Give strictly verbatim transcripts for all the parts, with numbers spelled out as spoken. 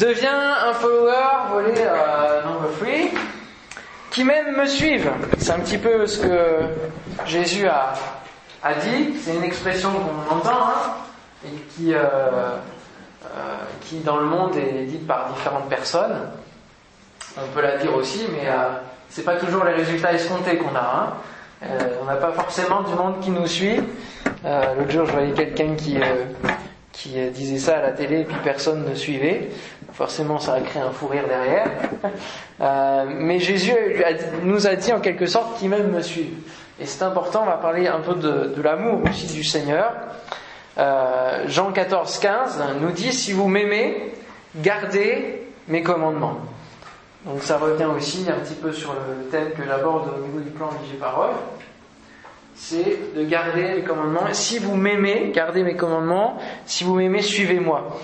deviens un follower, volet euh, number three, qui même me suivent. C'est un petit peu ce que Jésus a, a dit. C'est une expression qu'on entend, hein, et qui, euh, euh, qui dans le monde est dite par différentes personnes. On peut la dire aussi, mais euh, c'est pas toujours les résultats escomptés qu'on a. Hein. Euh, on n'a pas forcément du monde qui nous suit. Euh, l'autre jour, je voyais quelqu'un qui, euh, qui disait ça à la télé et puis personne ne suivait. Forcément, ça a créé un fou rire derrière. Euh, mais Jésus lui a, nous a dit en quelque sorte qu'il même me suive. Et c'est important, on va parler un peu de, de l'amour aussi du Seigneur. Euh, Jean quatorze, quinze nous dit « Si vous m'aimez, gardez mes commandements ». Donc ça revient aussi un petit peu sur le thème que j'aborde au niveau du plan Vigée Parole. C'est de garder les commandements. Si vous m'aimez, gardez mes commandements. Si vous m'aimez, suivez-moi.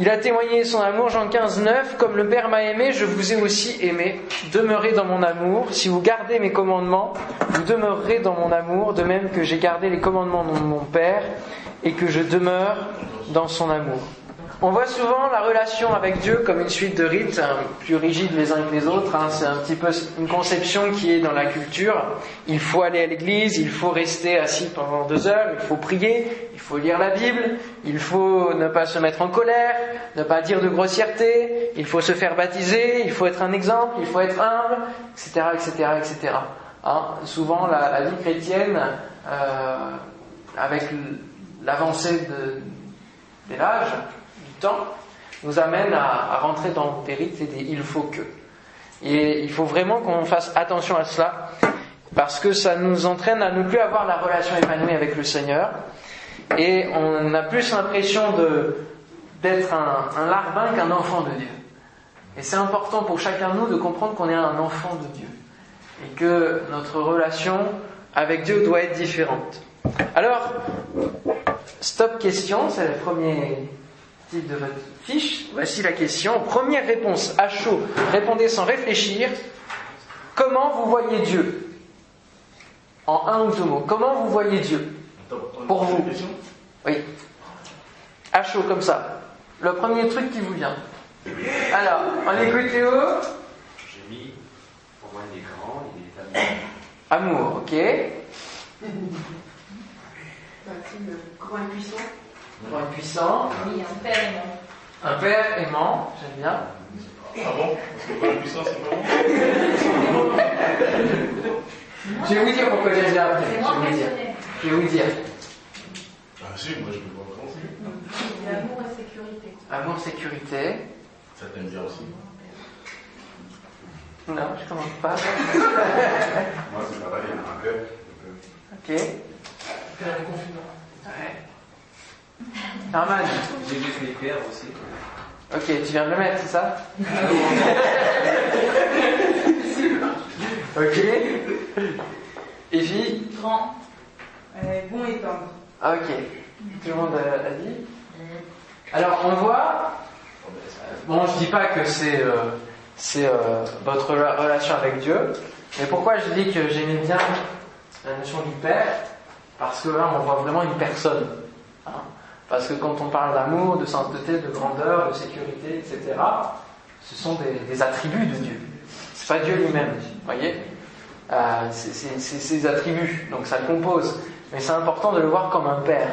Il a témoigné son amour, Jean quinze, neuf. Comme le Père m'a aimé, je vous ai aussi aimé. Demeurez dans mon amour. Si vous gardez mes commandements, vous demeurerez dans mon amour, de même que j'ai gardé les commandements de mon Père et que je demeure dans son amour. On voit souvent la relation avec Dieu comme une suite de rites, hein, plus rigides les uns que les autres. Hein, c'est un petit peu une conception qui est dans la culture. Il faut aller à l'église, il faut rester assis pendant deux heures, il faut prier, il faut lire la Bible, il faut ne pas se mettre en colère, ne pas dire de grossièreté, il faut se faire baptiser, il faut être un exemple, il faut être humble, et cetera, et cetera, et cetera. Hein, souvent, la, la vie chrétienne, euh, avec l'avancée de, de l'âge, temps nous amène à, à rentrer dans des rites et des il faut que. Et il faut vraiment qu'on fasse attention à cela, parce que ça nous entraîne à ne plus avoir la relation épanouie avec le Seigneur, et on a plus l'impression de, d'être un, un larbin qu'un enfant de Dieu. Et c'est important pour chacun de nous de comprendre qu'on est un enfant de Dieu, et que notre relation avec Dieu doit être différente. Alors, stop question, c'est le premier titre de votre fiche. Voici la question. Première réponse, à chaud. Répondez sans réfléchir. Comment vous voyez Dieu ? En un ou deux mots. Comment vous voyez Dieu ? Pour vous. Oui. À chaud, comme ça. Le premier truc qui vous vient. Alors, on écoute Léo. J'ai mis, pour moi, il est grand, il est amour. Amour, ok. Grand et puissant. Grand et puissant. Oui, un père aimant. Un père aimant, j'aime bien. Ah bon ? Parce que grand et puissant, c'est pas bon. Je vais vous dire pourquoi j'aime bien. C'est moi qui Je vais vous dire. Ah si, moi je me vois en français. Amour et sécurité. Amour, sécurité. Ça t'aime bien aussi. Non, je commence pas. Moi c'est pareil, un peu. Ok. Faire les confinements. Ouais. Herman. J'ai juste les pères aussi. Ok, tu viens de le mettre, c'est ça ? Ok. Et puis ? Grand, euh, bon et tendre. Ah, ok. Tout le monde a, a dit ? Alors, on voit. Bon, je dis pas que c'est, euh, c'est euh, votre relation avec Dieu. Mais pourquoi je dis que j'aimais bien la notion du Père ? Parce que là, on voit vraiment une personne. Hein ? Parce que quand on parle d'amour, de sainteté, de grandeur, de sécurité, et cetera, ce sont des, des attributs de Dieu. C'est pas Dieu lui-même, vous voyez. Euh, c'est, c'est, c'est ses attributs, donc ça compose. Mais c'est important de le voir comme un père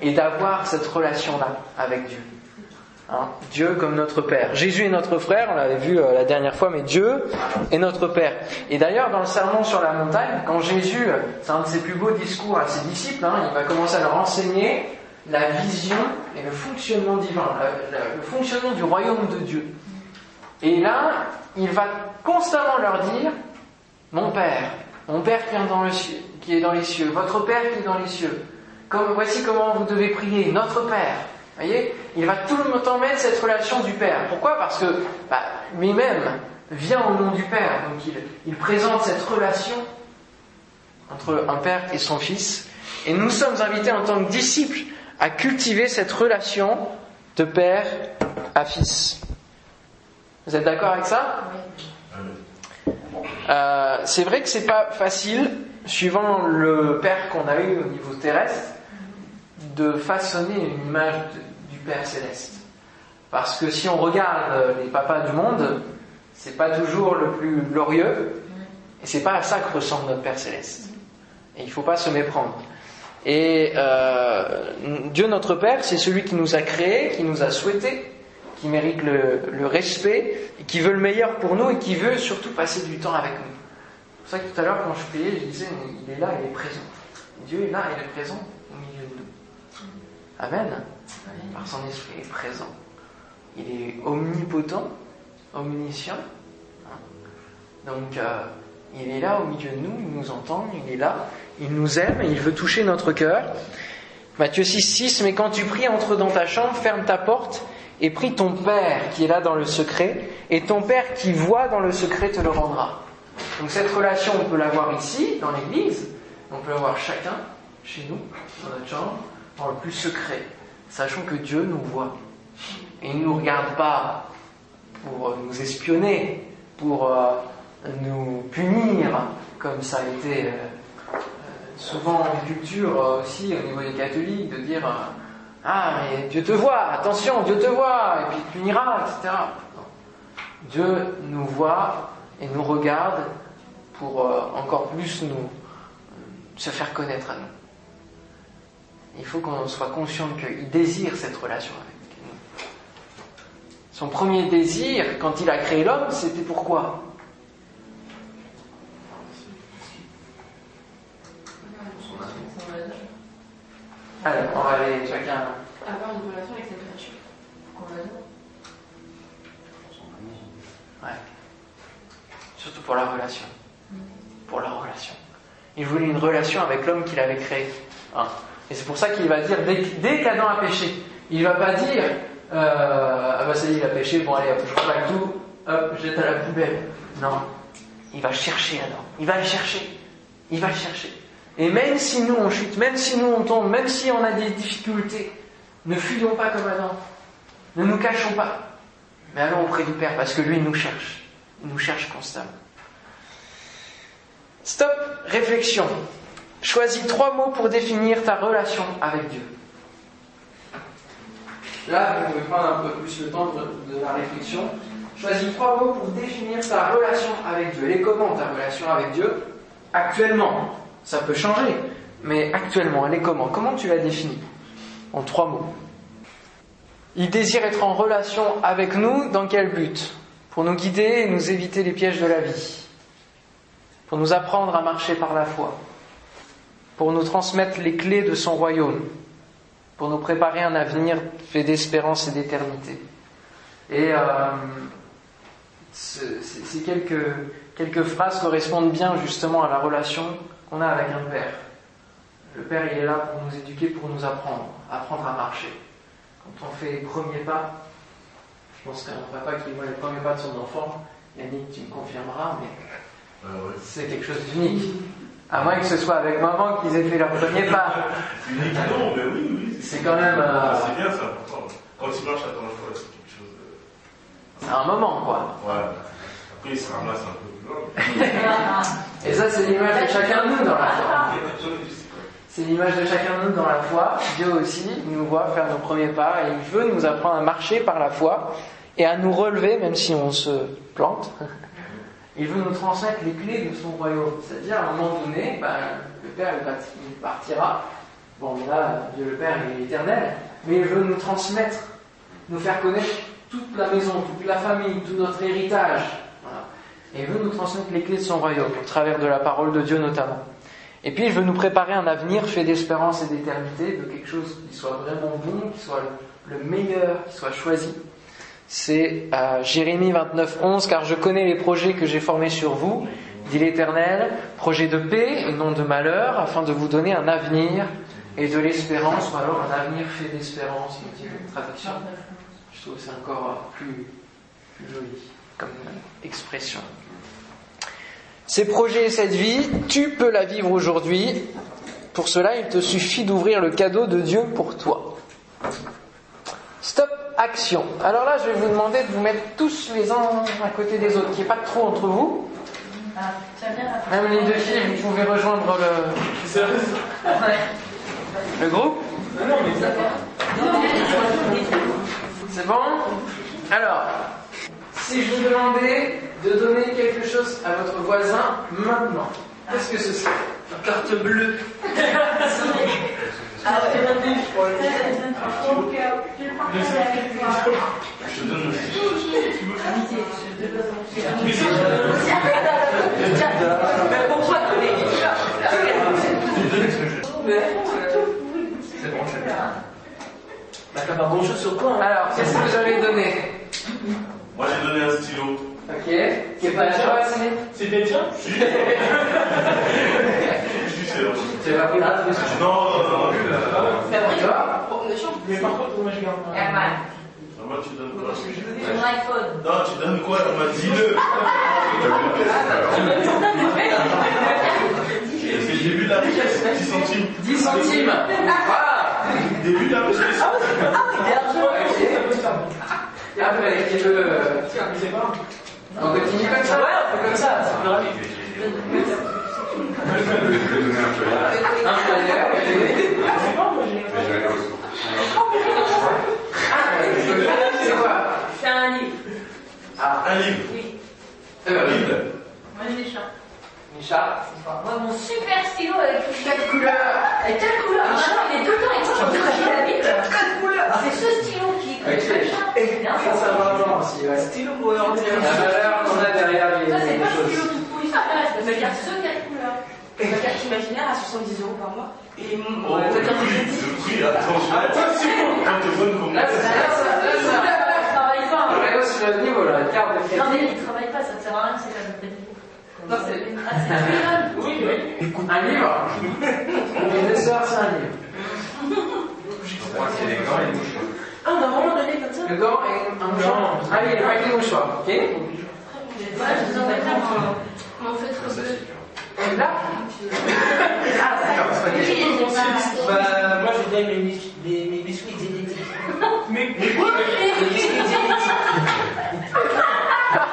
et d'avoir cette relation-là avec Dieu. Hein, Dieu comme notre Père. Jésus est notre frère, on l'avait vu euh, la dernière fois, mais Dieu est notre Père. Et d'ailleurs, dans le sermon sur la montagne, quand Jésus, c'est un de ses plus beaux discours à ses disciples, hein, il va commencer à leur enseigner la vision et le fonctionnement divin, le, le, le fonctionnement du royaume de Dieu. Et là, il va constamment leur dire « Mon Père, mon Père qui est dans, le ciel, qui est dans les cieux, votre Père qui est dans les cieux, comme, voici comment vous devez prier, notre Père. » Vous voyez, il va tout le temps mettre cette relation du Père. Pourquoi ? Parce que bah, lui-même vient au nom du Père. Donc il, il présente cette relation entre un Père et son Fils. Et nous sommes invités en tant que disciples à cultiver cette relation de Père à Fils. Vous êtes d'accord avec ça ? euh, C'est vrai que c'est pas facile, suivant le Père qu'on a eu au niveau terrestre, de façonner une image de, du Père Céleste. Parce que si on regarde les papas du monde, c'est pas toujours le plus glorieux, et c'est pas à ça que ressemble notre Père Céleste. Et il faut pas se méprendre. Et euh, Dieu notre Père, c'est celui qui nous a créés, qui nous a souhaités, qui mérite le, le respect, et qui veut le meilleur pour nous et qui veut surtout passer du temps avec nous. C'est pour ça que tout à l'heure, quand je priais, je disais, il est là, il est présent. Dieu est là, il est présent au milieu de nous. Amen. Amen. Par son esprit, il est présent. Il est omnipotent, omniscient. Donc, euh, il est là au milieu de nous, il nous entend, il est là, il nous aime, il veut toucher notre cœur. Matthieu six, six, mais quand tu pries, entre dans ta chambre, ferme ta porte et prie ton Père qui est là dans le secret, et ton Père qui voit dans le secret te le rendra. Donc cette relation, on peut l'avoir ici, dans l'Église, on peut l'avoir chacun, chez nous, dans notre chambre, dans le plus secret, sachant que Dieu nous voit. Et il ne nous regarde pas pour nous espionner, pour euh, nous punir, comme ça a été euh, souvent une culture euh, aussi au niveau des catholiques, de dire euh, « Ah, mais Dieu te voit, attention, Dieu te voit, et puis il te punira, et cetera » Non. Dieu nous voit et nous regarde pour euh, encore plus nous, euh, se faire connaître à nous. Il faut qu'on soit conscient qu'il désire cette relation avec nous. Son premier désir, quand il a créé l'homme, c'était pourquoi ? Allez, on va aller chacun... Avoir une relation avec cette créature. Pourquoi on va dire ? Ouais. Surtout pour la relation. Pour la relation. Il voulait une relation avec l'homme qu'il avait créé. Hein. Et c'est pour ça qu'il va dire, dès, dès qu'Adam a péché, il ne va pas dire, euh, ah bah ça y est, il a péché, bon allez, je remballe tout, hop, jette à la poubelle. Non. Il va chercher Adam. Il va le chercher. Il va le chercher. Et même si nous on chute, même si nous on tombe, même si on a des difficultés, ne fuyons pas comme Adam. Ne nous cachons pas. Mais allons auprès du Père, parce que lui, il nous cherche. Nous cherche constamment. Stop, réflexion. Choisis trois mots pour définir ta relation avec Dieu. Là, vous pouvez prendre un peu plus le temps de, de la réflexion. Choisis trois mots pour définir ta relation avec Dieu. Elle est comment, ta relation avec Dieu ? Actuellement, ça peut changer, mais actuellement, elle est comment ? Comment tu la définis ? En trois mots. Il désire être en relation avec nous, dans quel but ? Pour nous guider et nous éviter les pièges de la vie, pour nous apprendre à marcher par la foi, pour nous transmettre les clés de son royaume, pour nous préparer un avenir fait d'espérance et d'éternité. Et euh, ces, ces quelques, quelques phrases correspondent bien justement à la relation qu'on a avec un père. Le père, il est là pour nous éduquer, pour nous apprendre, apprendre à marcher. Quand on fait les premiers pas, je pense qu'un papa qui voit les premiers pas de son enfant, Yannick, tu me confirmeras, mais euh, ouais. C'est quelque chose d'unique. À moins que ce soit avec maman qu'ils aient fait leurs premiers pas. Unique, non, mais oui, oui. C'est, c'est quand même. Euh... C'est bien, ça, important. Quand tu marches à ton enfant, c'est quelque chose. De... C'est un moment, quoi. Ouais. Après, c'est un là, c'est un peu plus loin. Et ça, c'est l'image de chacun de nous dans la foi. C'est l'image de chacun de nous dans la foi. Dieu aussi nous voit faire nos premiers pas et il veut nous apprendre à marcher par la foi et à nous relever, même si on se plante. Il veut nous transmettre les clés de son royaume. C'est-à-dire, à un moment donné, ben, le Père il partira. Bon, mais là, Dieu le Père, il est éternel. Mais il veut nous transmettre, nous faire connaître toute la maison, toute la famille, tout notre héritage. Voilà. Et il veut nous transmettre les clés de son royaume, au travers de la parole de Dieu notamment. Et puis, il veut nous préparer un avenir fait d'espérance et d'éternité, de quelque chose qui soit vraiment bon, qui soit le meilleur, qui soit choisi. C'est euh, Jérémie vingt-neuf, onze, car je connais les projets que j'ai formés sur vous, dit l'Éternel, projets de paix et non de malheur, afin de vous donner un avenir et de l'espérance, ou alors un avenir fait d'espérance, nous dit une traduction. Je trouve que c'est encore plus, plus joli comme expression. Ces projets et cette vie, tu peux la vivre aujourd'hui. Pour cela, il te suffit d'ouvrir le cadeau de Dieu pour toi. Stop, action. Alors là, je vais vous demander de vous mettre tous les uns à côté des autres, qu'il n'y ait pas trop entre vous. Même les deux filles, vous pouvez rejoindre le, le groupe. C'est bon ? Alors, si je vous demandais de donner quelque chose à votre voisin maintenant, qu'est-ce que ce serait ? Une carte bleue. Ah ouais. Je te donne. Mais pourquoi donner une carte ? C'est bon, c'est bien. Bah, t'as pas grand chose sur quoi, hein. Alors, qu'est-ce que vous avez donné ? Moi, j'ai donné un stylo. Ok. Qui est pas là, c'est C'était le tien ? Si. Tu n'as pas pris là, tu Non, non, non. Tu as pris là ? Mais par contre, moi, je garde. Ermal. Moi, tu donnes quoi ? Mon iPhone. Non, tu donnes quoi ? On m'a dit le. Tu donnes le vrai ? C'est le début de la richesse. dix centimes. dix centimes. Voilà. Début de la richesse. Ah, oui, ah, vous avez fait le. Je sais pas. On continue comme ça. Ouais, on fait comme ça. C'est grave. Je vais donner un peu. Un peu. Ah, c'est bon, moi j'ai. Je vais aller au secours. Ah, c'est quoi ? C'est un livre. Ah, un livre ? Oui. Un livre ? Moi j'ai des chats. Des chats ? Moi mon super stylo avec quatre couleurs. Avec quatre couleurs. Un chat, il est tout le temps, et quand je me la bite, quatre couleurs. C'est ce stylo. Okay. Et bien, ça, ça va vraiment aussi. Ouais. Stylo pour orienter la valeur qu'on a derrière les. Ça, c'est pas le stylo tout pourri, ça reste. Parce qu'il y a ce quatre couleurs. La carte imaginaire à soixante-dix euros par mois. Et mon. Oh, le prix, attention. Attention, quand tu veux qu'on. Là, ça, là, là, je travaille pas. On est aussi à ce niveau, là. Non, mais il travaille pas, ça ne sert à rien, c'est ça, je me. Non, c'est. Ah, c'est un livre. Oui, oui. Un livre. On est soir, c'est un livre. Je crois que c'est les gants et les mouchoirs. Ah, on a vraiment donné comme ça. Le gant et un mouchoir. Allez, avec les mouchoirs, ok. Ouais, je vous emmène là, mon feutre bleu. Là. Ah, d'accord, c'est pas bah, moi, je donne mes biscuits génétiques. Mais quoi ? Mes biscuits génétiques.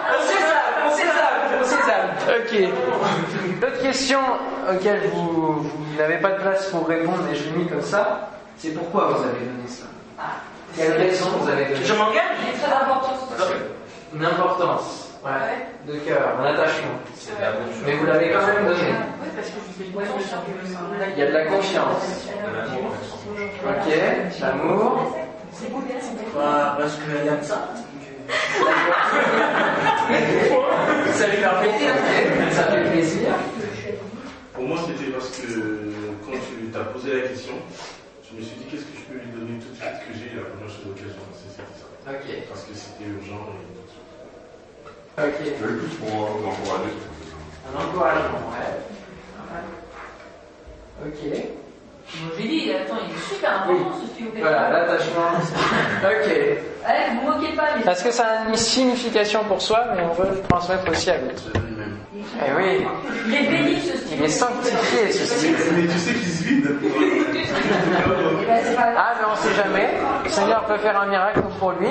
On sait ça, on sait ça, on sait ça. Ok. D'autres questions auxquelles vous, vous n'avez pas de place pour répondre et je l'ai mis comme ça, c'est pourquoi vous avez donné ça. Quelle raison vous avez donné ? Je m'engage ? Il y a très d'importance. Une importance, ouais. Ouais. De cœur, un attachement. C'est de la bonne chose. Mais vous l'avez quand même donné. Oui, parce que je vous ai donné. Il y a de la confiance. De l'amour. Ok, l'amour. C'est bon, bah, parce qu'il y a de ça. Ça lui fait plaisir. Ça fait plaisir. Pour moi, c'était parce que quand tu t'as posé la question, je me suis dit, qu'est-ce que je peux lui donner tout de suite que j'ai la première chose auquel j'en pensais, c'était ça. Ok. Parce que c'était urgent et tout de suite. Ok. Je veux plus pour l'encourager. Un encouragement, ouais. Ok. J'ai dit, attends, il est super important ce stylo. Voilà, l'attachement. Ok. Ouais, vous ne moquez pas. Mais... Parce que ça a une signification pour soi, mais on veut le transmettre aussi à l'autre. Eh oui. Il est béni ce stylo. Il est sanctifié ce stylo. Mais tu sais qu'il se vide. Ah, mais on ne sait jamais. Le Seigneur peut faire un miracle pour lui.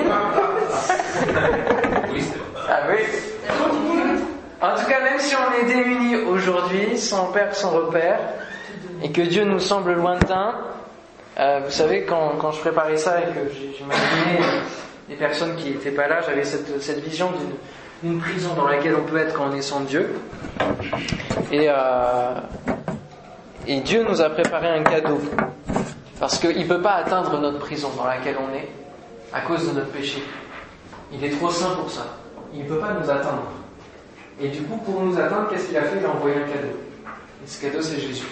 Ah oui. En tout cas, même si on est démunis aujourd'hui, sans père, sans repère, et que Dieu nous semble lointain, euh, vous savez, quand, quand je préparais ça et que j'imaginais des personnes qui n'étaient pas là, j'avais cette, cette vision d'une. Une prison dans laquelle on peut être quand on est sans Dieu. Et, euh, et Dieu nous a préparé un cadeau. Parce qu'il ne peut pas atteindre notre prison dans laquelle on est à cause de notre péché. Il est trop saint pour ça. Il ne peut pas nous atteindre. Et du coup, pour nous atteindre, qu'est-ce qu'il a fait ? Il a envoyé un cadeau. Et ce cadeau, c'est Jésus.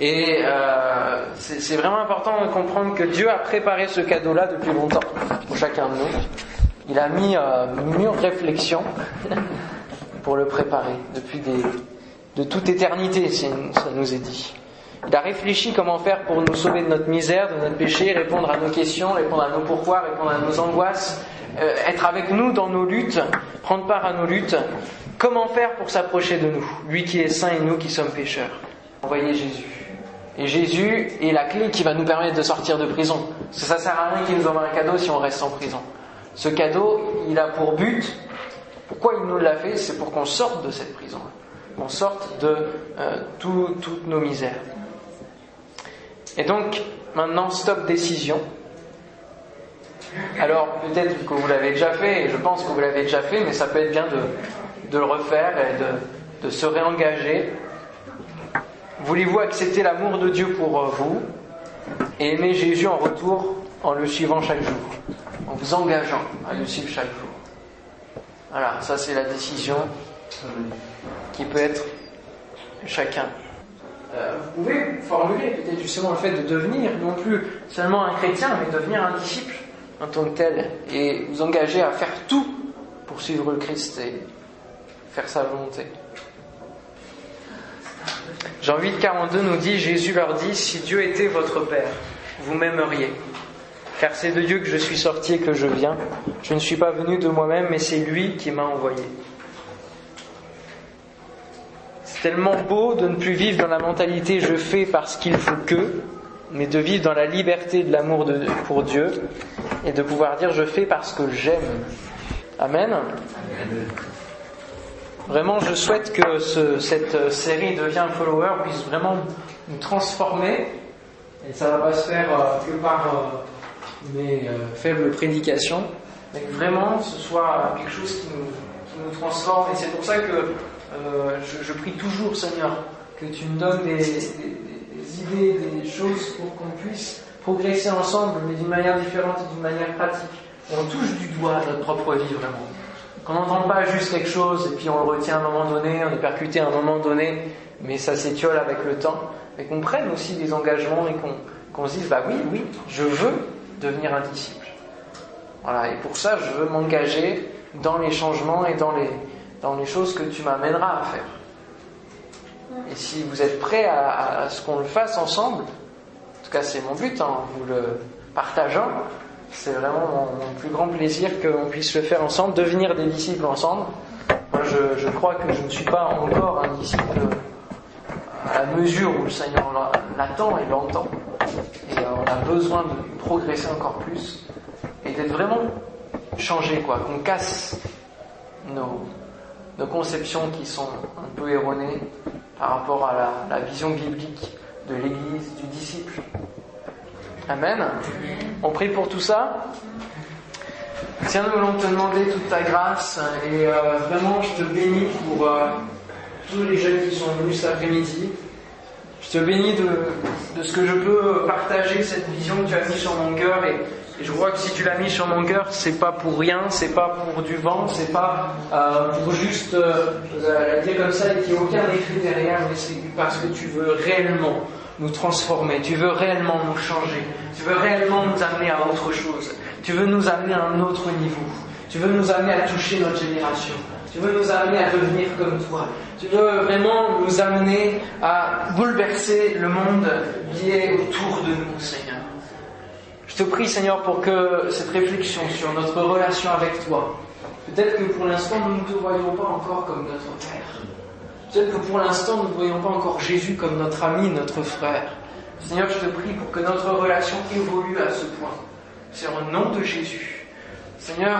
Et euh, c'est, c'est vraiment important de comprendre que Dieu a préparé ce cadeau-là depuis longtemps pour chacun de nous. Il a mis euh, mûre réflexion pour le préparer depuis des, de toute éternité, ça nous est dit. Il a réfléchi comment faire pour nous sauver de notre misère, de notre péché, répondre à nos questions, répondre à nos pourquoi, répondre à nos angoisses, euh, être avec nous dans nos luttes, prendre part à nos luttes. Comment faire pour s'approcher de nous, lui qui est saint et nous qui sommes pécheurs. Envoyez Jésus. Et Jésus est la clé qui va nous permettre de sortir de prison. Parce que ça ne sert à rien qu'il nous envoie un cadeau si on reste en prison. Ce cadeau, il a pour but, pourquoi il nous l'a fait, c'est pour qu'on sorte de cette prison, qu'on sorte de euh, tout, toutes nos misères. Et donc, maintenant, stop décision. Alors peut-être que vous l'avez déjà fait, et je pense que vous l'avez déjà fait, mais ça peut être bien de, de le refaire et de, de se réengager. Voulez-vous accepter l'amour de Dieu pour vous et aimer Jésus en retour en le suivant chaque jour, en vous engageant à le suivre chaque jour? Voilà, ça c'est la décision qui peut être chacun. Euh, vous pouvez formuler peut-être justement le fait de devenir non plus seulement un chrétien, mais devenir un disciple en tant que tel, et vous engager à faire tout pour suivre le Christ et faire sa volonté. Jean huit, quarante-deux nous dit, Jésus leur dit, si Dieu était votre Père, vous m'aimeriez, car c'est de Dieu que je suis sorti et que je viens. Je ne suis pas venu de moi-même, mais c'est lui qui m'a envoyé. C'est tellement beau de ne plus vivre dans la mentalité « je fais parce qu'il faut que », mais de vivre dans la liberté de l'amour de, pour Dieu et de pouvoir dire « je fais parce que j'aime ». Amen. Amen. Vraiment, je souhaite que ce, cette série Deviens Follower puisse vraiment nous transformer, et ça ne va pas se faire euh, que par euh, mes euh, faibles prédications, mais que vraiment ce soit quelque chose qui nous, qui nous transforme. Et c'est pour ça que Euh, je, je prie toujours, Seigneur, que tu me donnes des, des, des, des idées, des choses pour qu'on puisse progresser ensemble, mais d'une manière différente et d'une manière pratique. On touche du doigt notre propre vie, vraiment. Qu'on n'entende pas juste quelque chose et puis on le retient à un moment donné, on est percuté à un moment donné, mais ça s'étiole avec le temps. Mais qu'on prenne aussi des engagements et qu'on, qu'on se dise, bah oui, oui, je veux devenir un disciple. Voilà, et pour ça, je veux m'engager dans les changements et dans les... dans les choses que tu m'amèneras à faire. Et si vous êtes prêts à, à, à ce qu'on le fasse ensemble, en tout cas c'est mon but, hein, vous le partageant, c'est vraiment mon, mon plus grand plaisir qu'on puisse le faire ensemble, devenir des disciples ensemble. Moi je, je crois que je ne suis pas encore un disciple à la mesure où le Seigneur l'attend et l'entend. Et on a besoin de progresser encore plus et d'être vraiment changé, quoi, qu'on casse nos... nos conceptions qui sont un peu erronées par rapport à la, la vision biblique de l'Église, du disciple. Amen. On prie pour tout ça. Tiens, nous voulons te demander toute ta grâce et euh, vraiment je te bénis pour euh, tous les jeunes qui sont venus cet après-midi. Je te bénis de, de ce que je peux partager cette vision que tu as mise sur mon cœur, et Et je crois que si tu l'as mis sur mon cœur, c'est pas pour rien, c'est pas pour du vent, c'est pas euh, pour juste euh, la dire comme ça et qu'il n'y ait aucun écrit derrière, mais c'est parce que tu veux réellement nous transformer, tu veux réellement nous changer, tu veux réellement nous amener à autre chose, tu veux nous amener à un autre niveau, tu veux nous amener à toucher notre génération, tu veux nous amener à devenir comme toi, tu veux vraiment nous amener à bouleverser le monde qui est autour de nous, Seigneur. Je te prie, Seigneur, pour que cette réflexion sur notre relation avec toi, peut-être que pour l'instant nous ne te voyons pas encore comme notre Père, peut-être que pour l'instant nous ne voyons pas encore Jésus comme notre ami, notre frère. Seigneur, je te prie pour que notre relation évolue à ce point. C'est au nom de Jésus. Seigneur,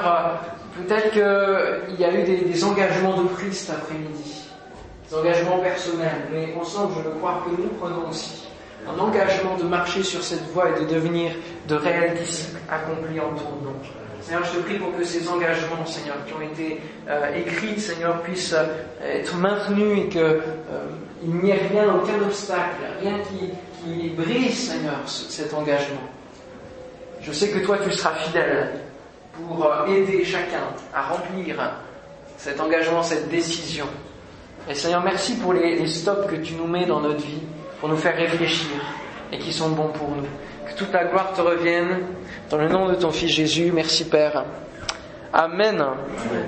peut-être qu'il y a eu des, des engagements de prise cet après-midi, des engagements personnels, mais ensemble, je veux croire que nous prenons aussi un engagement de marcher sur cette voie et de devenir de réels disciples accomplis en ton nom. Seigneur, je te prie pour que ces engagements, Seigneur, qui ont été euh, écrits, Seigneur, puissent euh, être maintenus et qu'il euh, n'y ait rien, aucun obstacle, rien qui, qui brise, Seigneur, ce, cet engagement. Je sais que toi, tu seras fidèle pour euh, aider chacun à remplir cet engagement, cette décision. Et Seigneur, merci pour les, les stops que tu nous mets dans notre vie, pour nous faire réfléchir et qui sont bons pour nous. Que toute la gloire te revienne dans le nom de ton Fils Jésus. Merci Père. Amen. Amen.